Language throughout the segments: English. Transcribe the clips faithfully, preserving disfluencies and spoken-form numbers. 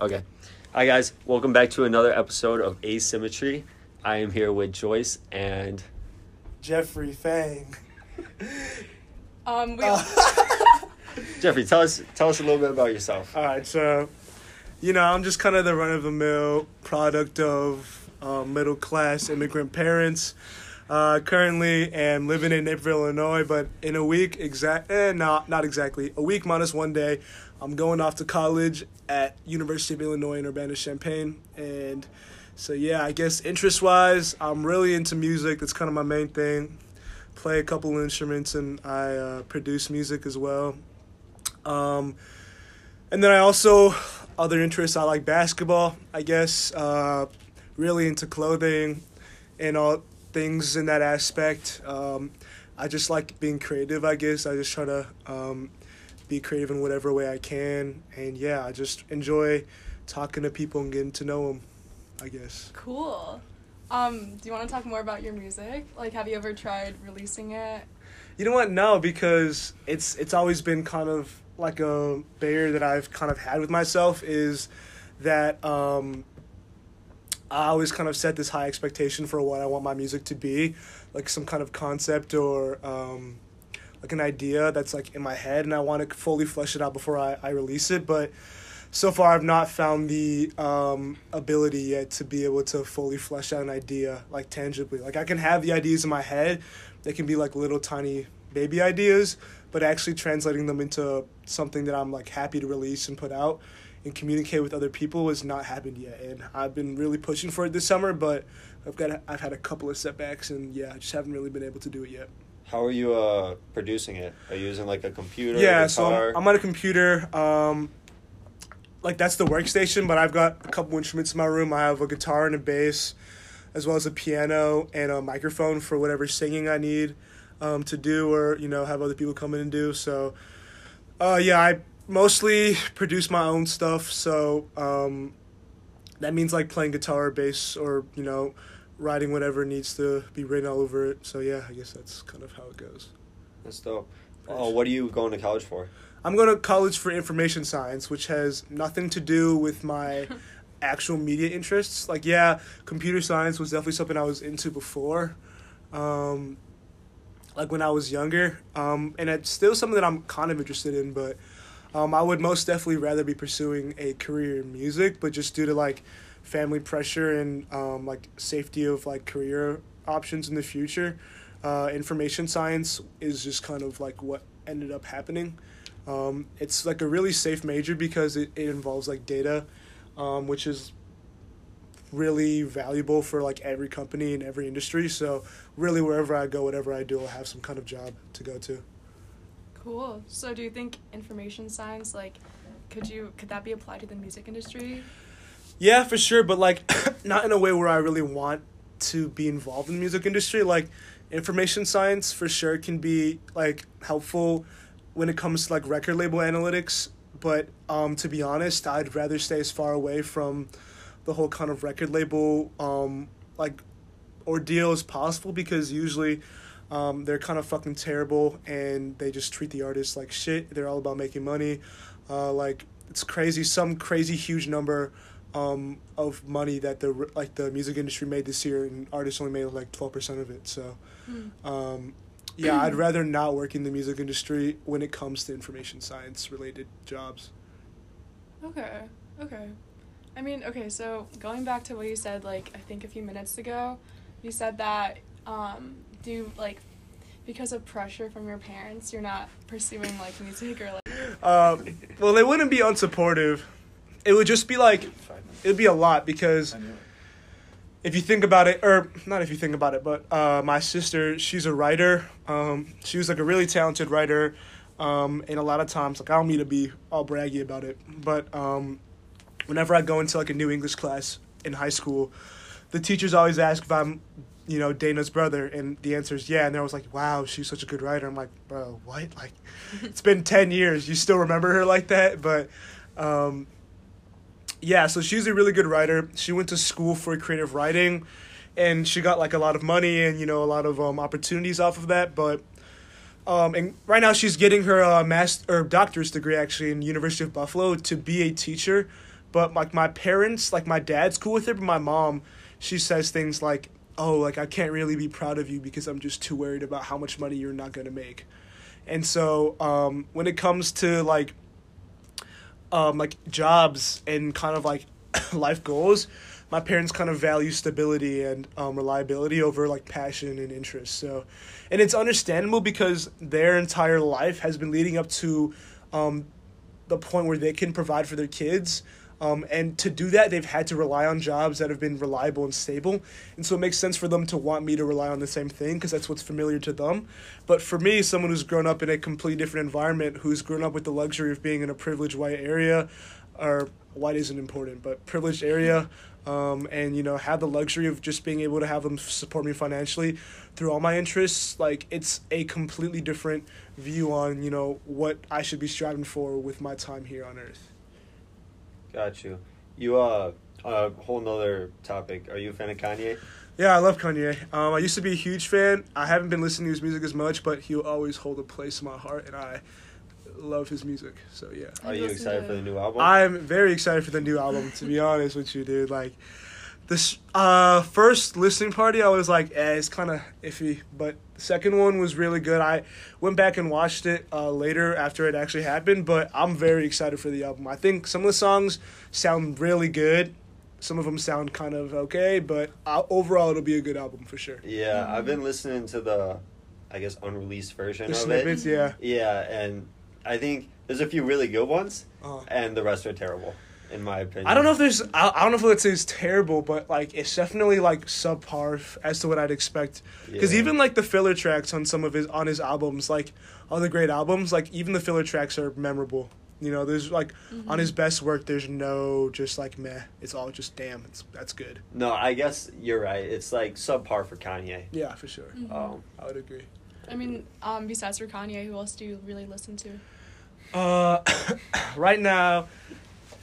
Okay. Hi, guys. Welcome back to another episode of Asymmetry. I am here with Joyce and... Jeffrey Fang. um, we... Uh- Jeffrey, tell us, tell us a little bit about yourself. All right, so, you know, I'm just kind of the run-of-the-mill product of uh, middle-class immigrant parents. Uh, currently am living in Naperville, Illinois, but in a week, exact, eh, not, not exactly, a week minus one day, I'm going off to college at University of Illinois in Urbana-Champaign, and so yeah, I guess interest-wise, I'm really into music. That's kind of my main thing. Play a couple instruments, and I uh, produce music as well. Um, and then I also, other interests, I like basketball, I guess, uh, really into clothing and all things in that aspect. Um, I just like being creative, I guess. I just try to um, be creative in whatever way I can. And yeah, I just enjoy talking to people and getting to know them, I guess. Cool. Um, do you want to talk more about your music? Like, have you ever tried releasing it? You know what? No, because it's it's always been kind of like a barrier that I've kind of had with myself, is that... Um, I always kind of set this high expectation for what I want my music to be, like some kind of concept or um, like an idea that's like in my head, and I want to fully flesh it out before I, I release it. But so far I've not found the um, ability yet to be able to fully flesh out an idea like tangibly. Like I can have the ideas in my head. They can be like little tiny baby ideas, but actually translating them into something that I'm like happy to release and put out and communicate with other people has not happened yet, and I've been really pushing for it this summer, but I've got I've had a couple of setbacks, and yeah, I just haven't really been able to do it yet. How are you uh, producing it? Are you using like a computer? Yeah, a so I'm, I'm on a computer. Um, like that's the workstation, but I've got a couple instruments in my room. I have a guitar and a bass, as well as a piano and a microphone for whatever singing I need um, to do, or you know, have other people come in and do. So, uh, yeah, I. mostly produce my own stuff, so um, that means like playing guitar or bass or, you know, writing whatever needs to be written all over it. So yeah, I guess that's kind of how it goes. That's dope. Oh, what are you going to college for? I'm going to college for information science, which has nothing to do with my actual media interests. Like, yeah, computer science was definitely something I was into before, um, like when I was younger, um, and it's still something that I'm kind of interested in, but Um, I would most definitely rather be pursuing a career in music, but just due to, like, family pressure and, um, like, safety of, like, career options in the future, uh, information science is just kind of, like, what ended up happening. Um, it's, like, a really safe major because it, it involves, like, data, um, which is really valuable for, like, every company and every industry. So, really, wherever I go, whatever I do, I'll have some kind of job to go to. Cool. So do you think information science, like, could you could that be applied to the music industry? Yeah, for sure, but, like, not in a way where I really want to be involved in the music industry. Like, information science for sure can be, like, helpful when it comes to, like, record label analytics, but um, to be honest, I'd rather stay as far away from the whole kind of record label, um, like, ordeal as possible, because usually... Um, they're kind of fucking terrible, and they just treat the artists like shit. They're all about making money. Uh, like, it's crazy. Some crazy huge number um, of money that the like the music industry made this year, and artists only made like twelve percent of it. So, mm. um, yeah, I'd rather not work in the music industry when it comes to information science-related jobs. Okay, okay. I mean, okay, so going back to what you said, like, I think a few minutes ago, you said that... Um, Do you, like, because of pressure from your parents, you're not pursuing, like, music or, like... Um, well, they wouldn't be unsupportive. It would just be, like, it would be a lot, because if you think about it, or not if you think about it, but uh, my sister, she's a writer. Um, she was, like, a really talented writer, um, and a lot of times, like, I don't mean to be all braggy about it, but um, whenever I go into, like, a new English class in high school, the teachers always ask if I'm... you know, Dana's brother, and the answer is yeah, and I was like, wow, she's such a good writer. I'm like, bro, what? Like, it's been ten years, you still remember her like that? But, um, yeah, so she's a really good writer. She went to school for creative writing, and she got, like, a lot of money and, you know, a lot of um, opportunities off of that, but, um, and right now she's getting her uh, master, or doctor's degree, actually, in University of Buffalo to be a teacher, But like my, my parents, like my dad's cool with it, but my mom, she says things like, oh, like I can't really be proud of you because I'm just too worried about how much money you're not going to make. And so um, when it comes to like um, like jobs and kind of like life goals, my parents kind of value stability and um, reliability over like passion and interest. So, and it's understandable because their entire life has been leading up to um, the point where they can provide for their kids. Um, and to do that, they've had to rely on jobs that have been reliable and stable. And so it makes sense for them to want me to rely on the same thing because that's what's familiar to them. But for me, someone who's grown up in a completely different environment, who's grown up with the luxury of being in a privileged white area, or white isn't important, but privileged area, um, and, you know, have the luxury of just being able to have them support me financially through all my interests, like, it's a completely different view on, you know, what I should be striving for with my time here on Earth. Got you. You, uh, a whole nother topic. Are you a fan of Kanye? Yeah, I love Kanye. Um, I used to be a huge fan. I haven't been listening to his music as much, but he'll always hold a place in my heart, and I love his music. So, yeah. Are you excited for the new album? I'm very excited for the new album, to be honest with you, dude. Like, this uh, first listening party, I was like, eh, it's kind of iffy, but the second one was really good. I went back and watched it uh, later after it actually happened, but I'm very excited for the album. I think some of the songs sound really good. Some of them sound kind of okay, but I'll, overall it'll be a good album for sure. Yeah, I've been listening to the, I guess, unreleased version the of snippets, it. yeah. Yeah, and I think there's a few really good ones, uh, and the rest are terrible. In my opinion, I don't know if there's, I, I don't know if let's say it's terrible, but like it's definitely like subpar f- as to what I'd expect. Because yeah. even like the filler tracks on some of his on his albums, like other great albums, like even the filler tracks are memorable. You know, there's like mm-hmm. on his best work, there's no just like meh. It's all just damn. It's that's good. No, I guess you're right. It's like subpar for Kanye. Yeah, for sure. Mm-hmm. Um, I would agree. I mean, um, besides for Kanye, who else do you really listen to? Uh, right now.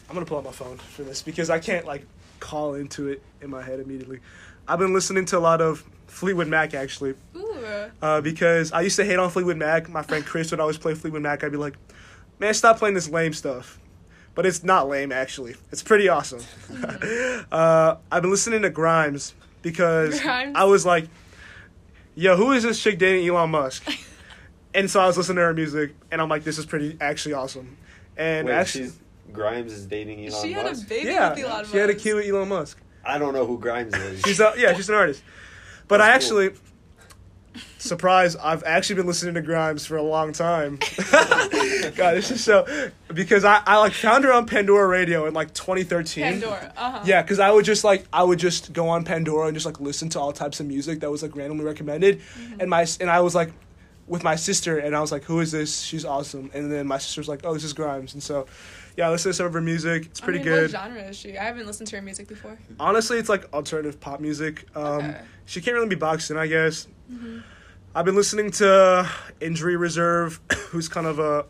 I'm going to pull out my phone for this because I can't, like, call into it in my head immediately. I've been listening to a lot of Fleetwood Mac, actually. Ooh. Uh, because I used to hate on Fleetwood Mac. My friend Chris would always play Fleetwood Mac. I'd be like, man, stop playing this lame stuff. But it's not lame, actually. It's pretty awesome. Mm. uh, I've been listening to Grimes because Grimes? I was like, yo, who is this chick dating Elon Musk? And so I was listening to her music, and I'm like, this is pretty actually awesome. And Wait, actually... She's- Grimes is dating Elon Musk. She had Musk. a baby yeah, with Elon Musk. She had a kid with Elon Musk. I don't know who Grimes is. She's a, yeah, she's an artist. But That's I actually, cool. surprise, I've actually been listening to Grimes for a long time. God, this is so, because I, I like found her on Pandora Radio in like twenty thirteen. Pandora, uh-huh. Yeah, because I would just like, I would just go on Pandora and just like listen to all types of music that was like randomly recommended. Mm-hmm. And my and I was like, with my sister, and I was like, who is this? She's awesome. And then my sister was like, oh, this is Grimes. And so... Yeah, I listen to some of her music. It's pretty I mean, good. What genre is she? I haven't listened to her music before. Honestly, it's like alternative pop music. Um, okay. She can't really be boxed in, I guess. Mm-hmm. I've been listening to Injury Reserve, who's kind of a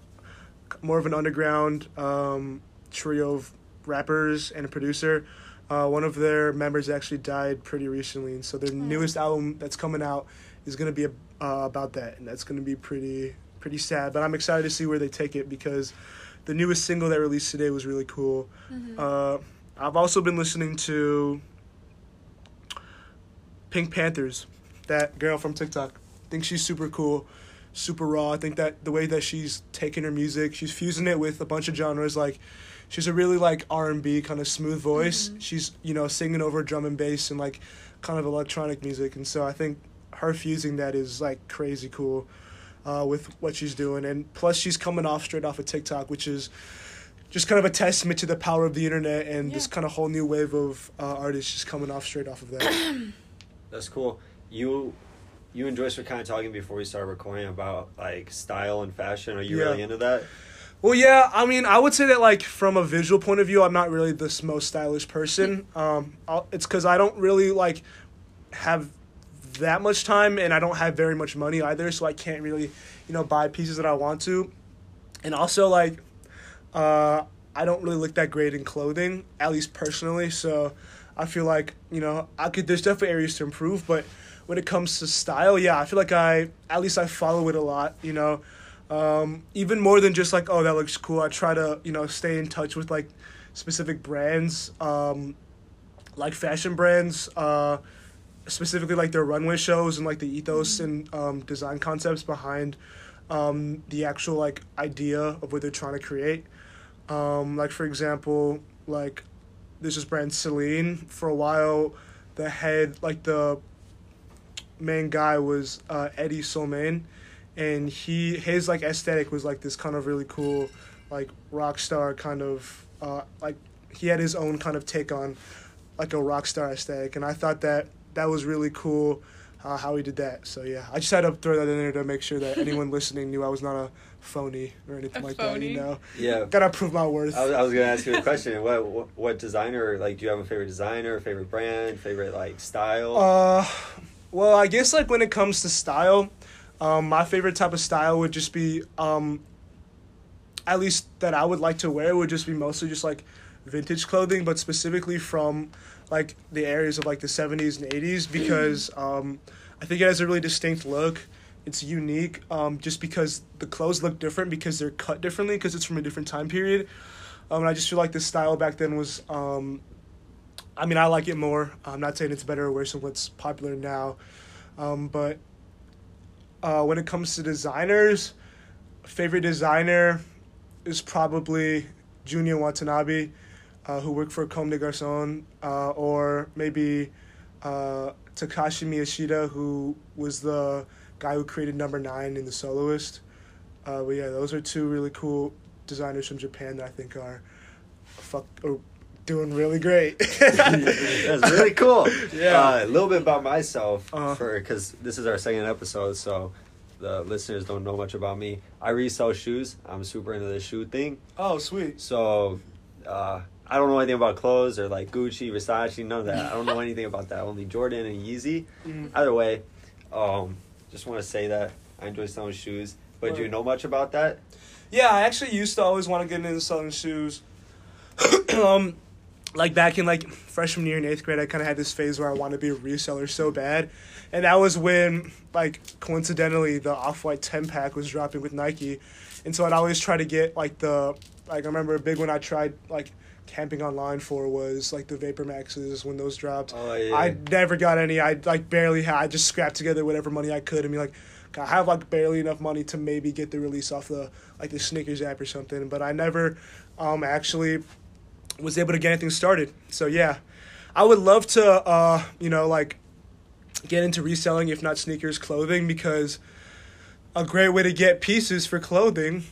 more of an underground um, trio of rappers and a producer. Uh, one of their members actually died pretty recently, and so their mm-hmm. newest album that's coming out is going to be uh, about that, and that's going to be pretty pretty sad. But I'm excited to see where they take it because... The newest single that released today was really cool. Mm-hmm. Uh, I've also been listening to Pink Panthers, that girl from TikTok. I think she's super cool, super raw. I think that the way that she's taking her music, she's fusing it with a bunch of genres. Like, she's a really, like, R and B kind of smooth voice. Mm-hmm. She's, you know, singing over drum and bass and, like, kind of electronic music. And so I think her fusing that is, like, crazy cool. Uh, with what she's doing, and plus she's coming off straight off of TikTok, which is just kind of a testament to the power of the internet and yeah. this kind of whole new wave of uh, artists just coming off straight off of that. That's cool. You, you and Joyce were kind of talking before we started recording about like style and fashion. Are you yeah. really into that? Well, yeah. I mean, I would say that like from a visual point of view, I'm not really the most stylish person. um, I'll, it's because I don't really like have. that much time, and I don't have very much money either, so I can't really, you know, buy pieces that I want to. And also, like, uh, I don't really look that great in clothing, at least personally, so I feel like, you know, I could, there's definitely areas to improve, but when it comes to style, yeah, I feel like I, at least I follow it a lot, you know, um, even more than just, like, oh, that looks cool. I try to, you know, stay in touch with, like, specific brands, um, like fashion brands, uh, specifically like their runway shows and like the ethos and um, design concepts behind um, the actual like idea of what they're trying to create. Um, like for example, like there's this brand Celine. For a while, the head like the main guy was uh, Eddie Slimane, and he his like aesthetic was like this kind of really cool like rock star kind of uh, like he had his own kind of take on like a rock star aesthetic, and I thought that that was really cool uh, how he did that. So yeah, I just had to throw that in there to make sure that anyone listening knew I was not a phony or anything a like phony. that, you know? Yeah. Gotta prove my worth. I was, I was gonna ask you a question. What, what what designer, like, do you have a favorite designer, favorite brand, favorite, like, style? Uh, well, I guess, like, when it comes to style, um, my favorite type of style would just be, um, at least that I would like to wear, would just be mostly just, like, vintage clothing, but specifically from, like, the areas of, like, the seventies and eighties, because um, I think it has a really distinct look. It's unique um, just because the clothes look different because they're cut differently because it's from a different time period. Um, and I just feel like the style back then was, um, I mean, I like it more. I'm not saying it's better or worse than what's popular now. Um, but uh, when it comes to designers, favorite designer is probably Junya Watanabe, uh, who worked for Comme des Garçons, uh, or maybe uh, Takashi Miyashita, who was the guy who created Number nine in The Soloist. Uh, but yeah, those are two really cool designers from Japan that I think are fuck or doing really great. That's really cool. Yeah. Uh, a little bit about myself, uh-huh. for because this is our second episode, so the listeners don't know much about me. I resell shoes. I'm super into the shoe thing. Oh, sweet. So uh, I don't know anything about clothes or like Gucci, Versace, none of that. I don't know anything about that. Only Jordan and Yeezy. Mm-hmm. Either way, um... just want to say that I enjoy selling shoes. But right. Do you know much about that? Yeah, I actually used to always want to get into selling shoes. um, like back in like freshman year in eighth grade, I kind of had this phase where I wanted to be a reseller so bad. And that was when, like, coincidentally, the Off-White ten-pack was dropping with Nike. And so I'd always try to get, like, the... Like, I remember a big one I tried, like, camping online for was, like, the Vapor Maxes when those dropped. Oh, yeah. I never got any. I, like, barely had. I just scrapped together whatever money I could and be like, I have, like, barely enough money to maybe get the release off the, like, the Sneakers app or something. But I never um, actually was able to get anything started. So, yeah. I would love to, uh, you know, like, get into reselling, if not sneakers, clothing, because a great way to get pieces for clothing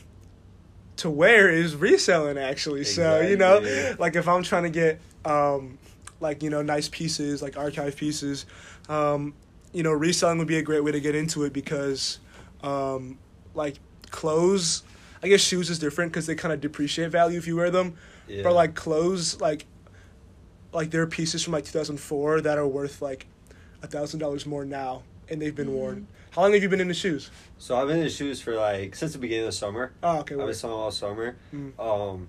to wear is reselling, actually. Exactly. So, you know, yeah. like if I'm trying to get um like, you know, nice pieces, like archive pieces, um you know, reselling would be a great way to get into it because um like clothes, I guess shoes is different because they kind of depreciate value if you wear them. Yeah. But like clothes, like like there are pieces from like two thousand four that are worth like a thousand dollars more now and they've been mm-hmm. worn. How long have you been into shoes? So I've been into shoes for, like, since the beginning of the summer. Oh, okay. I've been selling all summer. Mm. Um,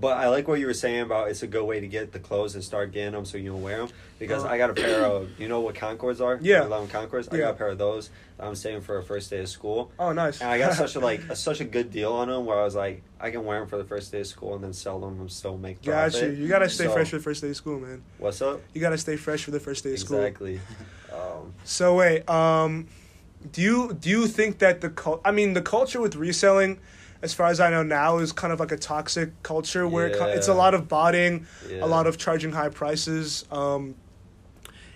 but I like what you were saying about it's a good way to get the clothes and start getting them so you don't wear them. Because uh, I got a pair of, you know what Concords are? Yeah. eleven Concords. Yeah. I got a pair of those that I'm saving for a first day of school. Oh, nice. And I got such a, like, a, such a good deal on them where I was like, I can wear them for the first day of school and then sell them and still make profit. Got you. You got to stay so, fresh for the first day of school, man. What's up? You got to stay fresh for the first day of school. Exactly. Um, so, wait, um... Do you do you think that the cult? I mean, the culture with reselling, as far as I know now, is kind of like a toxic culture where yeah. it co- it's a lot of botting, yeah. a lot of charging high prices. Um,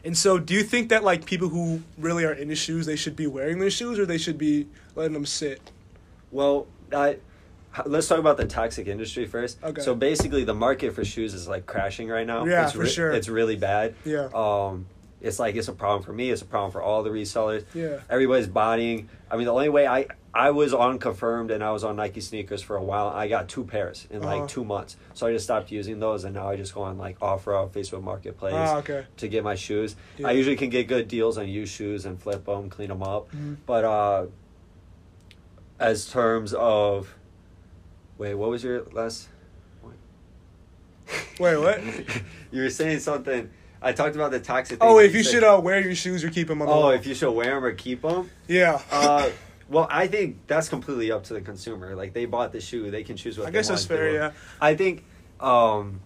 and so, do you think that like people who really are into shoes, they should be wearing their shoes or they should be letting them sit? Well, I. Let's talk about the toxic industry first. Okay. So basically, the market for shoes is like crashing right now. Yeah, it's for re- sure. It's really bad. Yeah. Um. It's like, it's a problem for me. It's a problem for all the resellers. Yeah. Everybody's bodying. I mean, the only way I, I was on Confirmed and I was on Nike sneakers for a while. I got two pairs in uh-huh. like two months. So I just stopped using those. And now I just go on like Off-Road, Facebook Marketplace ah, okay. to get my shoes. Yeah. I usually can get good deals on used shoes and flip them, clean them up. Mm-hmm. But uh, as terms of, wait, what was your last one? Wait, what? You were saying something. I talked about the toxic thing. Oh, if you said, should uh, wear your shoes or keep them on the Oh, wall. If you should wear them or keep them? Yeah. uh, well, I think that's completely up to the consumer. Like, they bought the shoe. They can choose what I they want. I guess that's fair, yeah. I think Um,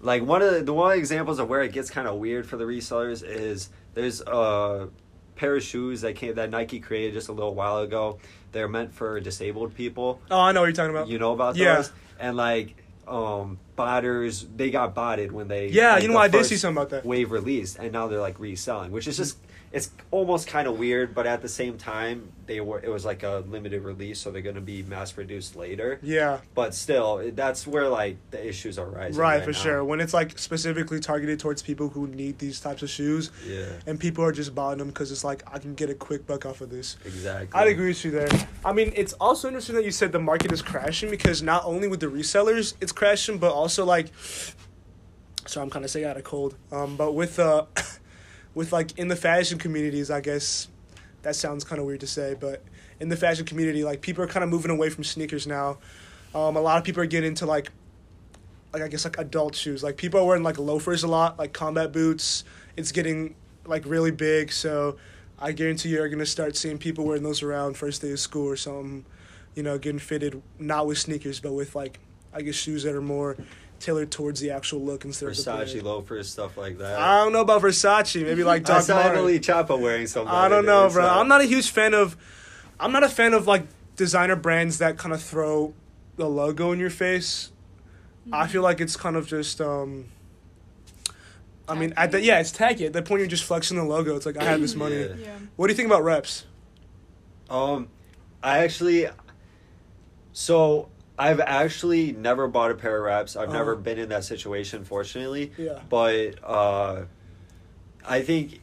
like one of the, the one examples of where it gets kind of weird for the resellers is there's a pair of shoes that came that Nike created just a little while ago. They're meant for disabled people. Oh, I know what you're talking about. You know about those? Yeah. And like um, botters, they got botted when they yeah. Like, you know what? I did see something about that wave released, and now they're like reselling, which is just. It's almost kind of weird, but at the same time, they were. It was like a limited release, so they're going to be mass-produced later. Yeah. But still, that's where, like, the issues are rising right, right for now. Sure. When it's, like, specifically targeted towards people who need these types of shoes. Yeah. And people are just buying them because it's like, I can get a quick buck off of this. Exactly. I'd agree with you there. I mean, it's also interesting that you said the market is crashing because not only with the resellers, it's crashing, but also, like... Sorry, I'm kind of sick out of cold. Um, but with... uh. With, like, in the fashion communities, I guess, that sounds kind of weird to say, but in the fashion community, like, people are kind of moving away from sneakers now. Um, a lot of people are getting into, like, like I guess, like, adult shoes. Like, people are wearing, like, loafers a lot, like, combat boots. It's getting, like, really big, so I guarantee you're going to start seeing people wearing those around first day of school or something, you know, getting fitted, not with sneakers, but with, like, I guess, shoes that are more... tailored towards the actual look instead of Versace loafers, stuff like that. I don't know about Versace. Maybe like Doc Martens. I saw Emily Chapa wearing something. I don't know, bro. So. I'm not a huge fan of. I'm not a fan of like designer brands that kind of throw the logo in your face. Mm-hmm. I feel like it's kind of just. Um, I mean, at the yeah, it's tacky. At that point, you're just flexing the logo. It's like I have this money. Yeah. Yeah. What do you think about reps? Um, I actually. So. I've actually never bought a pair of reps. I've oh. never been in that situation, fortunately. Yeah. But uh, I think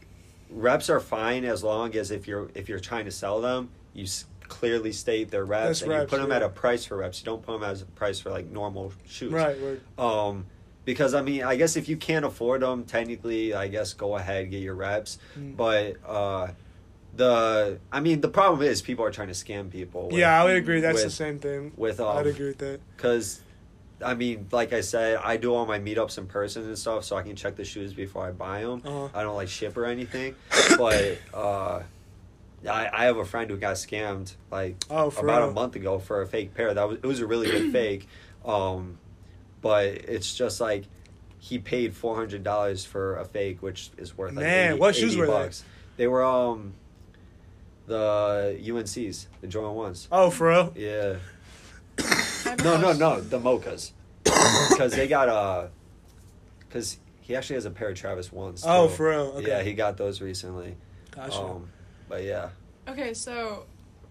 reps are fine as long as if you're if you're trying to sell them, you s- clearly state their reps That's and reps, you put them yeah. at a price for reps. You don't put them as a price for like normal shoes. Right. right. Um, because I mean, I guess if you can't afford them, technically, I guess go ahead get your reps. Mm. But. Uh, The I mean the problem is people are trying to scam people. With, yeah, I would agree. That's with, the same thing. With um, I'd agree with that. Because, I mean, like I said, I do all my meetups in person and stuff, so I can check the shoes before I buy them. Uh-huh. I don't like ship or anything, but uh, I I have a friend who got scammed like oh, about real? a month ago for a fake pair. That was it was a really good fake, um, but it's just like he paid four hundred dollars for a fake, which is worth like man eighty, what shoes were bucks. They? They were um. The U N Cs, the Jordan ones. Oh, for real? Yeah. no, no, no, the Mocas, because they got a, because he actually has a pair of Travis Ones. Oh, so, for real? Okay. Yeah, he got those recently. Gotcha. Um, but yeah. Okay, so,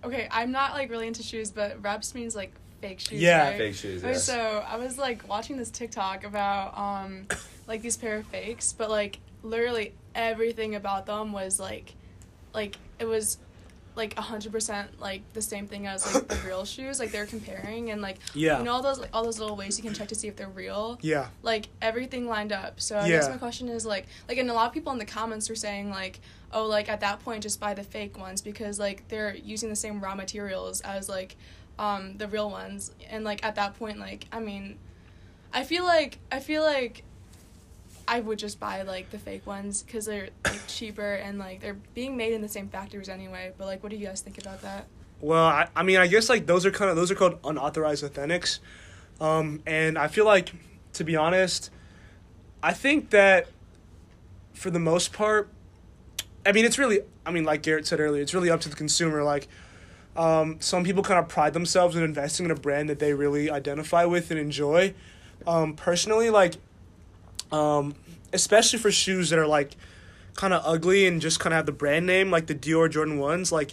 okay, I'm not like really into shoes, but reps means like fake shoes. Yeah, right? Fake shoes. Okay, yes. So I was like watching this TikTok about um, like these pair of fakes, but like literally everything about them was like, like it was. Like one hundred percent like the same thing as like the real shoes, like they're comparing and like yeah. you know all those like, all those little ways you can check to see if they're real, yeah like everything lined up. So I yeah. guess my question is like like and a lot of people in the comments were saying like oh like at that point just buy the fake ones because like they're using the same raw materials as like um the real ones, and like at that point like I mean I feel like I feel like I would just buy, like, the fake ones because they're, like, cheaper and, like, they're being made in the same factories anyway. But, like, what do you guys think about that? Well, I, I mean, I guess, like, those are kind of, those are called unauthorized authentics. Um, and I feel like, to be honest, I think that for the most part, I mean, it's really, I mean, like Garrett said earlier, it's really up to the consumer. Like, um, some people kind of pride themselves in investing in a brand that they really identify with and enjoy. Um, personally, like... Um, especially for shoes that are, like, kind of ugly and just kind of have the brand name, like the Dior Jordan ones. Like,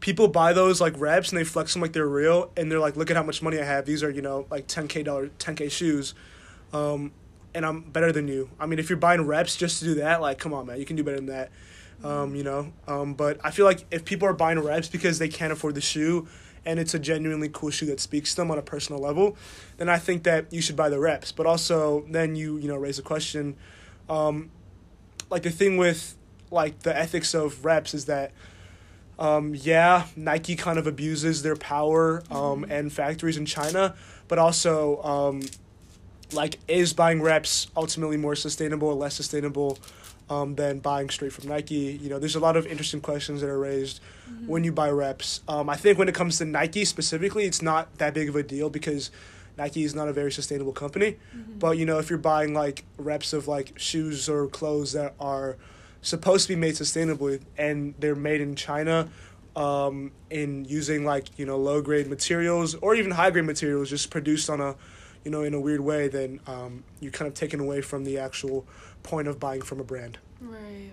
people buy those, like, reps and they flex them like they're real. And they're like, look at how much money I have. These are, you know, like, ten K dollars, ten K shoes. Um, and I'm better than you. I mean, if you're buying reps just to do that, like, come on, man. You can do better than that, um, you know. Um, but I feel like if people are buying reps because they can't afford the shoe and it's a genuinely cool shoe that speaks to them on a personal level, then I think that you should buy the reps. But also, then you, you know, raise a question. Um, like, the thing with, like, the ethics of reps is that, um, yeah, Nike kind of abuses their power um, mm-hmm. and factories in China, but also, um, like, is buying reps ultimately more sustainable or less sustainable um, than buying straight from Nike? You know, there's a lot of interesting questions that are raised mm-hmm. when you buy reps. Um, I think when it comes to Nike specifically, it's not that big of a deal because Nike is not a very sustainable company. Mm-hmm. But, you know, if you're buying, like, reps of, like, shoes or clothes that are supposed to be made sustainably and they're made in China um, in using, like, you know, low-grade materials or even high-grade materials just produced on a, you know, in a weird way, then um, you're kind of taken away from the actual point of buying from a brand. Right.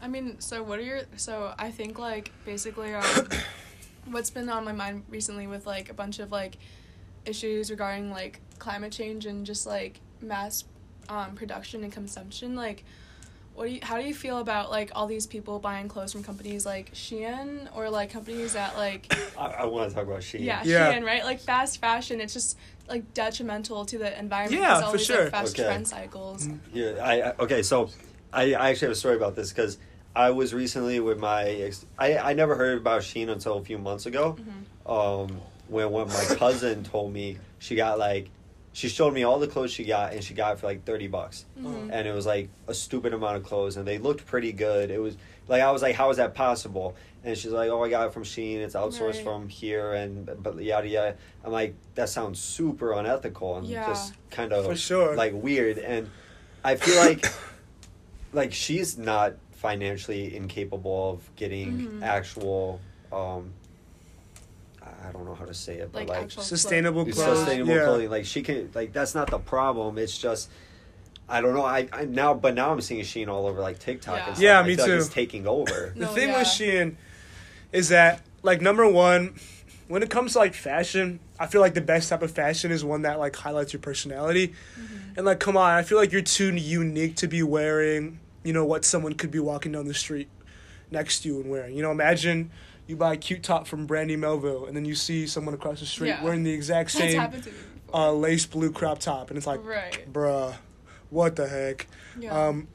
I mean, so what are your... So I think, like, basically um, what's been on my mind recently with, like, a bunch of, like, issues regarding, like, climate change and just, like, mass um, production and consumption, like, what do you, how do you feel about, like, all these people buying clothes from companies like Shein or, like, companies that, like... I, I want to talk about Shein. Yeah, yeah, Shein, right? Like, fast fashion, it's just, like, detrimental to the environment. Yeah, all for these, sure. Like, fast okay. trend cycles. Yeah, I, I okay, so I, I actually have a story about this because... I was recently with my... Ex- I, I never heard about Shein until a few months ago. Mm-hmm. Um, when, when my cousin told me she got, like... She showed me all the clothes she got, and she got it for, like, thirty bucks. Mm-hmm. And it was, like, a stupid amount of clothes, and they looked pretty good. It was... Like, I was like, how is that possible? And she's like, oh, I got it from Shein. It's outsourced right. from here, and... But yada, yada. I'm like, that sounds super unethical and yeah. just kind of... For sure. Like, weird. And I feel like... like, she's not... financially incapable of getting mm-hmm. actual, um, I don't know how to say it, but like, like sustainable clothing. Sustainable yeah. clothing. Like she can, like that's not the problem. It's just, I don't know. I, I now, but now I'm seeing Shein all over like TikTok. Yeah, and stuff. yeah me I feel too. Like it's taking over. No, the thing yeah. with Shein is that, like, number one, when it comes to like fashion, I feel like the best type of fashion is one that like highlights your personality. Mm-hmm. And like, come on, I feel like you're too unique to be wearing. You know, what someone could be walking down the street next to you and wearing. You know, imagine you buy a cute top from Brandy Melville and then you see someone across the street yeah. wearing the exact same uh, lace blue crop top. And it's like, right. bruh, what the heck? Yeah. Um,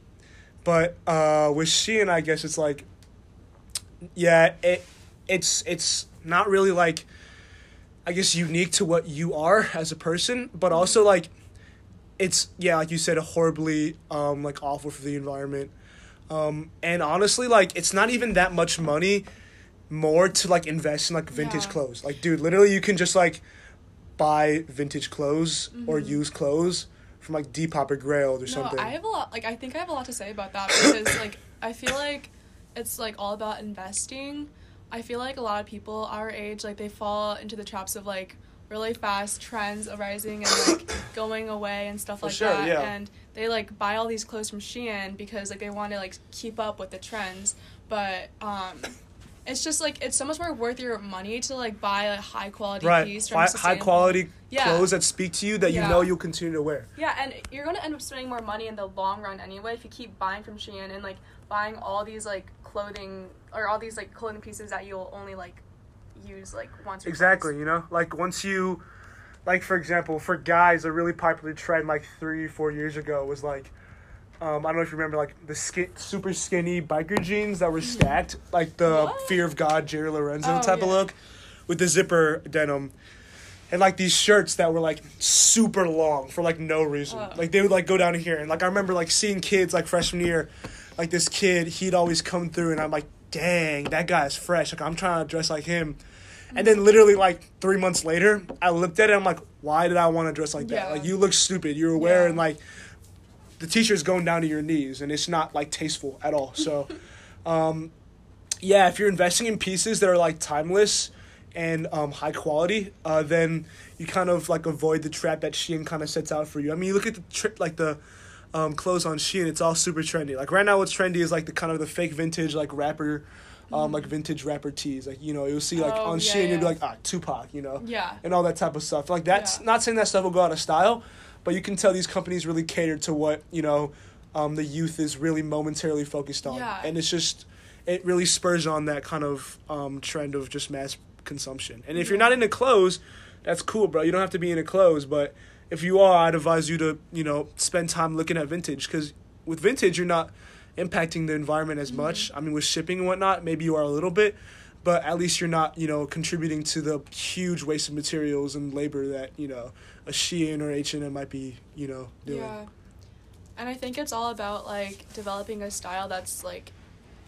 but uh, with Shein, I guess it's like, yeah, it it's it's not really like, I guess, unique to what you are as a person, but mm-hmm. also like, it's, yeah, like you said, horribly, um, like, awful for the environment. Um, and honestly, like, it's not even that much money more to, like, invest in, like, vintage yeah. clothes. Like, dude, literally you can just, like, buy vintage clothes mm-hmm. or used clothes from, like, Depop or Grailed or no, something. I have a lot, like, I think I have a lot to say about that because, like, I feel like it's, like, all about investing. I feel like a lot of people our age, like, they fall into the traps of, like, really fast trends arising and like going away and stuff like sure, that yeah. and they like buy all these clothes from Shein because like they want to like keep up with the trends, but um it's just like it's so much more worth your money to like buy a high quality right. piece from Hi- high quality yeah. clothes that speak to you that yeah. you know you'll continue to wear yeah and you're going to end up spending more money in the long run anyway if you keep buying from Shein and like buying all these like clothing or all these like clothing pieces that you'll only like use like once or exactly twice. You know, like once you like for example for guys a really popular trend like three four years ago was like um I don't know if you remember like the skin super skinny biker jeans that were stacked like the what? Fear of God Jerry Lorenzo oh, type yeah. of look with the zipper denim and like these shirts that were like super long for like no reason oh. like they would like go down here and like I remember like seeing kids like freshman year like this kid he'd always come through and I'm like dang, that guy is fresh. Like, I'm trying to dress like him. And then literally, like, three months later, I looked at it, I'm like, why did I want to dress like that? Yeah. Like, you look stupid. You're wearing, yeah. like, the t-shirt's going down to your knees, and it's not, like, tasteful at all. So, um, yeah, if you're investing in pieces that are, like, timeless and um, high quality, uh, then you kind of, like, avoid the trap that Shein kind of sets out for you. I mean, you look at the tri- like, the... Um, clothes on Shein, it's all super trendy. Like right now, what's trendy is like the kind of the fake vintage, like rapper, um, mm-hmm. like vintage rapper tees. Like you know, you'll see like oh, on yeah, Shein, yeah. you'll be like ah Tupac, you know, yeah, and all that type of stuff. Like that's yeah. not saying that stuff will go out of style, but you can tell these companies really cater to what you know, um, the youth is really momentarily focused on, yeah. and it's just it really spurs on that kind of um trend of just mass consumption. And if yeah. you're not into clothes, that's cool, bro. You don't have to be into clothes, but if you are, I'd advise you to, you know, spend time looking at vintage because with vintage, you're not impacting the environment as mm-hmm. much. I mean, with shipping and whatnot, maybe you are a little bit, but at least you're not, you know, contributing to the huge waste of materials and labor that, you know, a Shein or H and M might be, you know, doing. Yeah. And I think it's all about, like, developing a style that's, like,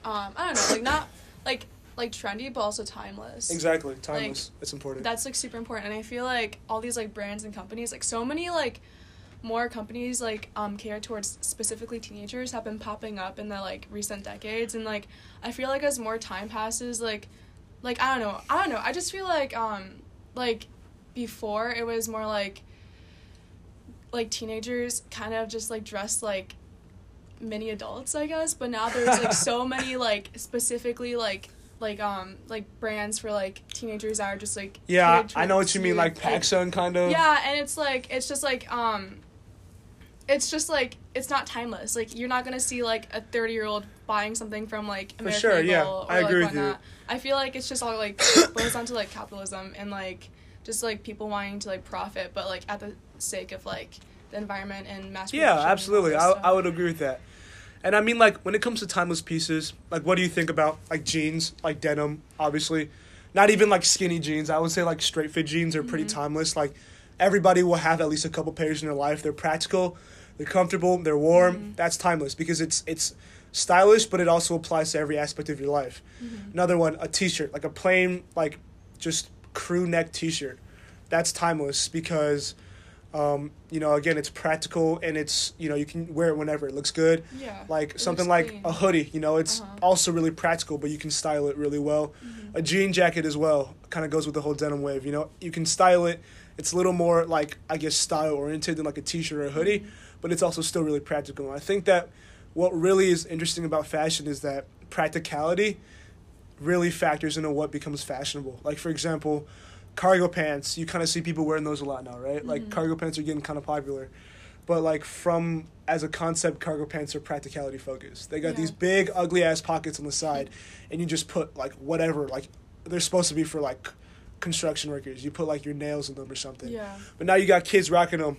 um, I don't know, like, not, like, like, trendy, but also timeless. Exactly. Timeless. Like, it's important. That's, like, super important. And I feel like all these, like, brands and companies, like, so many, like, more companies, like, um, cater towards specifically teenagers have been popping up in the, like, recent decades. And, like, I feel like as more time passes, like, like, I don't know. I don't know. I just feel like, um, like, before it was more, like, like, teenagers kind of just, like, dressed, like, mini adults, I guess. But now there's, like, so many, like, specifically, like, like, um, like, brands for, like, teenagers that are just, like... Yeah, I know what you mean, like, PacSun, kind of. Yeah, and it's, like, it's just, like, um... It's just, like, it's not timeless. Like, you're not going to see, like, a thirty-year-old buying something from, like, American Eagle. For sure, yeah. I agree with you. I feel like it's just all, like, boils down to, like, capitalism and, like, just, like, people wanting to, like, profit, but, like, at the sake of, like, the environment and mass production. Yeah, absolutely. I I would agree with that. And, I mean, like, when it comes to timeless pieces, like, what do you think about, like, jeans, like, denim, obviously? Not even, like, skinny jeans. I would say, like, straight fit jeans are pretty mm-hmm. timeless. Like, everybody will have at least a couple pairs in their life. They're practical. They're comfortable, they're warm. Mm-hmm. That's timeless because it's it's stylish, but it also applies to every aspect of your life. Mm-hmm. Another one, a t-shirt, like a plain, like just crew neck t-shirt. That's timeless because, um, you know, again, it's practical and it's, you know, you can wear it whenever. It looks good. Yeah. Like something like clean. A hoodie, you know, it's uh-huh. also really practical, but you can style it really well. Mm-hmm. A jean jacket as well kind of goes with the whole denim wave, you know. You can style it. It's a little more, like, I guess, style-oriented than, like, a t-shirt or a hoodie. Mm-hmm. But it's also still really practical. And I think that what really is interesting about fashion is that practicality really factors into what becomes fashionable. Like, for example, cargo pants. You kind of see people wearing those a lot now, right? Mm-hmm. Like, cargo pants are getting kind of popular. But, like, from, as a concept, cargo pants are practicality-focused. They got yeah. these big, ugly-ass pockets on the side. And you just put, like, whatever. Like, they're supposed to be for, like, construction workers. You put, like, your nails in them or something. Yeah. But now you got kids rocking them.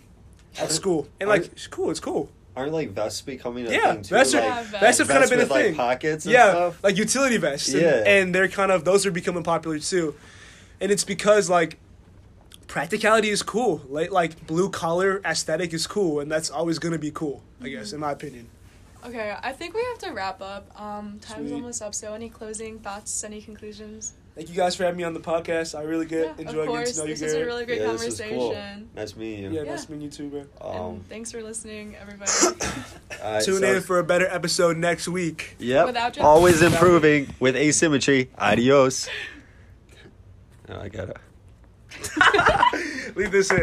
At school. And, like, aren't, it's cool, it's cool. Aren't, like, vests becoming a yeah, thing, too? Vests are, yeah, vests. Vests have kind of been a thing. Like, pockets and yeah, stuff? Like, utility vests. And, yeah. And they're kind of, those are becoming popular, too. And it's because, like, practicality is cool. Like, like blue-collar aesthetic is cool, and that's always going to be cool, I guess, mm-hmm. in my opinion. Okay, I think we have to wrap up. Um, time's Sweet. almost up, so any closing thoughts, any conclusions? Thank you guys for having me on the podcast. I really get yeah, enjoy getting to know you guys. This girl. is a really great yeah, conversation. Cool. Nice meeting you. Yeah, yeah, nice meeting you too, bro. Um, and thanks for listening, everybody. Right, Tune so in for a better episode next week. Yep. Always improving with Asymmetry. Adios. Oh, I got it. Leave this in.